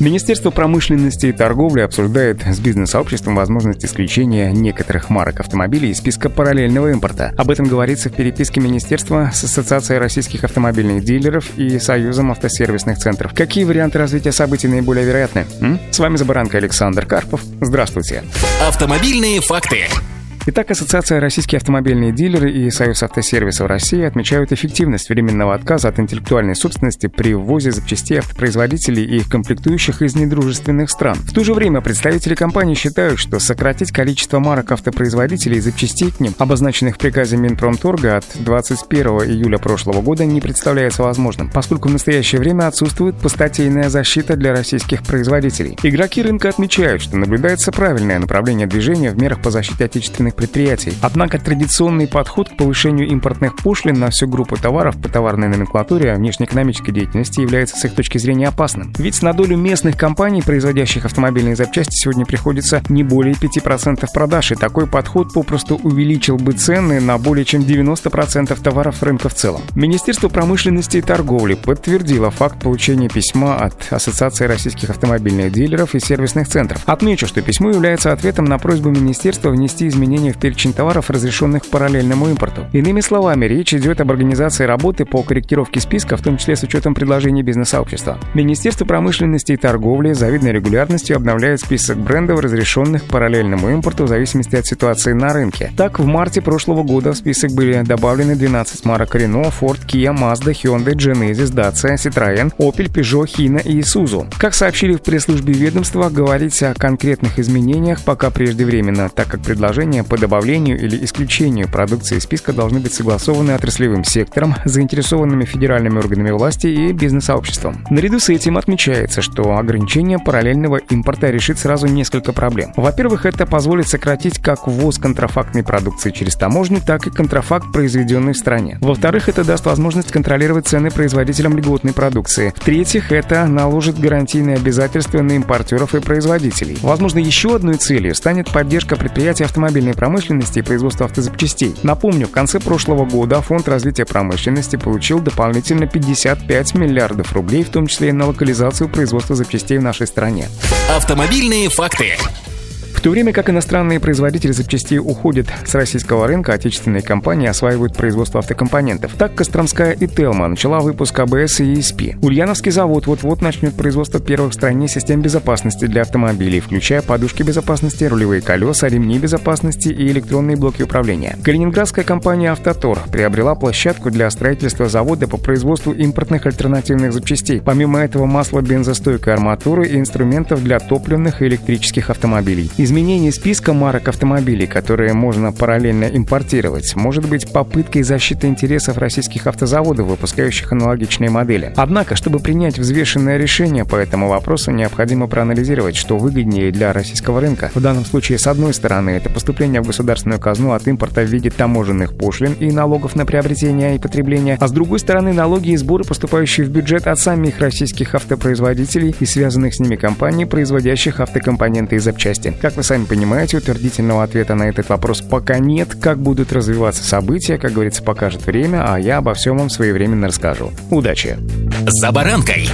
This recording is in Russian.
Министерство промышленности и торговли обсуждает с бизнес-сообществом возможность исключения некоторых марок автомобилей из списка параллельного импорта. Об этом говорится в переписке министерства с Ассоциацией российских автомобильных дилеров и Союзом автосервисных центров. Какие варианты развития событий наиболее вероятны? С вами «За баранкой» Александр Карпов. Здравствуйте. Автомобильные факты. Итак, Ассоциация «Российские автомобильные дилеры» и Союз автосервисов России отмечают эффективность временного отказа от интеллектуальной собственности при ввозе запчастей автопроизводителей и их комплектующих из недружественных стран. В то же время представители компании считают, что сократить количество марок автопроизводителей и запчастей к ним, обозначенных в приказе Минпромторга от 21 июля прошлого года, не представляется возможным, поскольку в настоящее время отсутствует постатейная защита для российских производителей. Игроки рынка отмечают, что наблюдается правильное направление движения в мерах по защите отечественных предприятий. Однако традиционный подход к повышению импортных пошлин на всю группу товаров по товарной номенклатуре внешнеэкономической деятельности является с их точки зрения опасным. Ведь на долю местных компаний, производящих автомобильные запчасти, сегодня приходится не более 5% продаж, и такой подход попросту увеличил бы цены на более чем 90% товаров рынка в целом. Министерство промышленности и торговли подтвердило факт получения письма от Ассоциации российских автомобильных дилеров и сервисных центров. Отмечу, что письмо является ответом на просьбу министерства внести изменения в перечень товаров, разрешенных параллельному импорту. Иными словами, речь идет об организации работы по корректировке списка, в том числе с учетом предложений бизнес-сообщества. Министерство промышленности и торговли с завидной регулярностью обновляет список брендов, разрешенных параллельному импорту в зависимости от ситуации на рынке. Так, в марте прошлого года в список были добавлены 12 марок Renault, Ford, Kia, Mazda, Hyundai, Genesis, Dacia, Citroen, Opel, Peugeot, Hina и Isuzu. Как сообщили в пресс-службе ведомства, говорить о конкретных изменениях пока преждевременно, так как предложение по добавлению или исключению продукции из списка должны быть согласованы отраслевым сектором, заинтересованными федеральными органами власти и бизнес-сообществом. Наряду с этим отмечается, что ограничение параллельного импорта решит сразу несколько проблем. Во-первых, это позволит сократить как ввоз контрафактной продукции через таможню, так и контрафакт, произведенный в стране. Во-вторых, это даст возможность контролировать цены производителям льготной продукции. В-третьих, это наложит гарантийные обязательства на импортеров и производителей. Возможно, еще одной целью станет поддержка предприятий автомобильной промышленности и производства автозапчастей. Напомню, в конце прошлого года Фонд развития промышленности получил дополнительно 55 миллиардов рублей, в том числе и на локализацию производства запчастей в нашей стране. Автомобильные факты. В то время как иностранные производители запчастей уходят с российского рынка, отечественные компании осваивают производство автокомпонентов. Так, костромская Ителма начала выпуск АБС и ESP. Ульяновский завод вот-вот начнет производство первых в стране систем безопасности для автомобилей, включая подушки безопасности, рулевые колеса, ремни безопасности и электронные блоки управления. Калининградская компания «АвтоТОР» приобрела площадку для строительства завода по производству импортных альтернативных запчастей. Помимо этого, масло, бензостойкой арматуры и инструментов для топливных и электрических автомобилей. Изменение списка марок автомобилей, которые можно параллельно импортировать, может быть попыткой защиты интересов российских автозаводов, выпускающих аналогичные модели. Однако, чтобы принять взвешенное решение по этому вопросу, необходимо проанализировать, что выгоднее для российского рынка. В данном случае, с одной стороны, это поступление в государственную казну от импорта в виде таможенных пошлин и налогов на приобретение и потребление, а с другой стороны, налоги и сборы, поступающие в бюджет от самих российских автопроизводителей и связанных с ними компаний, производящих автокомпоненты и запчасти. Как вы сами понимаете, утвердительного ответа на этот вопрос пока нет. Как будут развиваться события, как говорится, покажет время, а я обо всем вам своевременно расскажу. Удачи! За баранкой!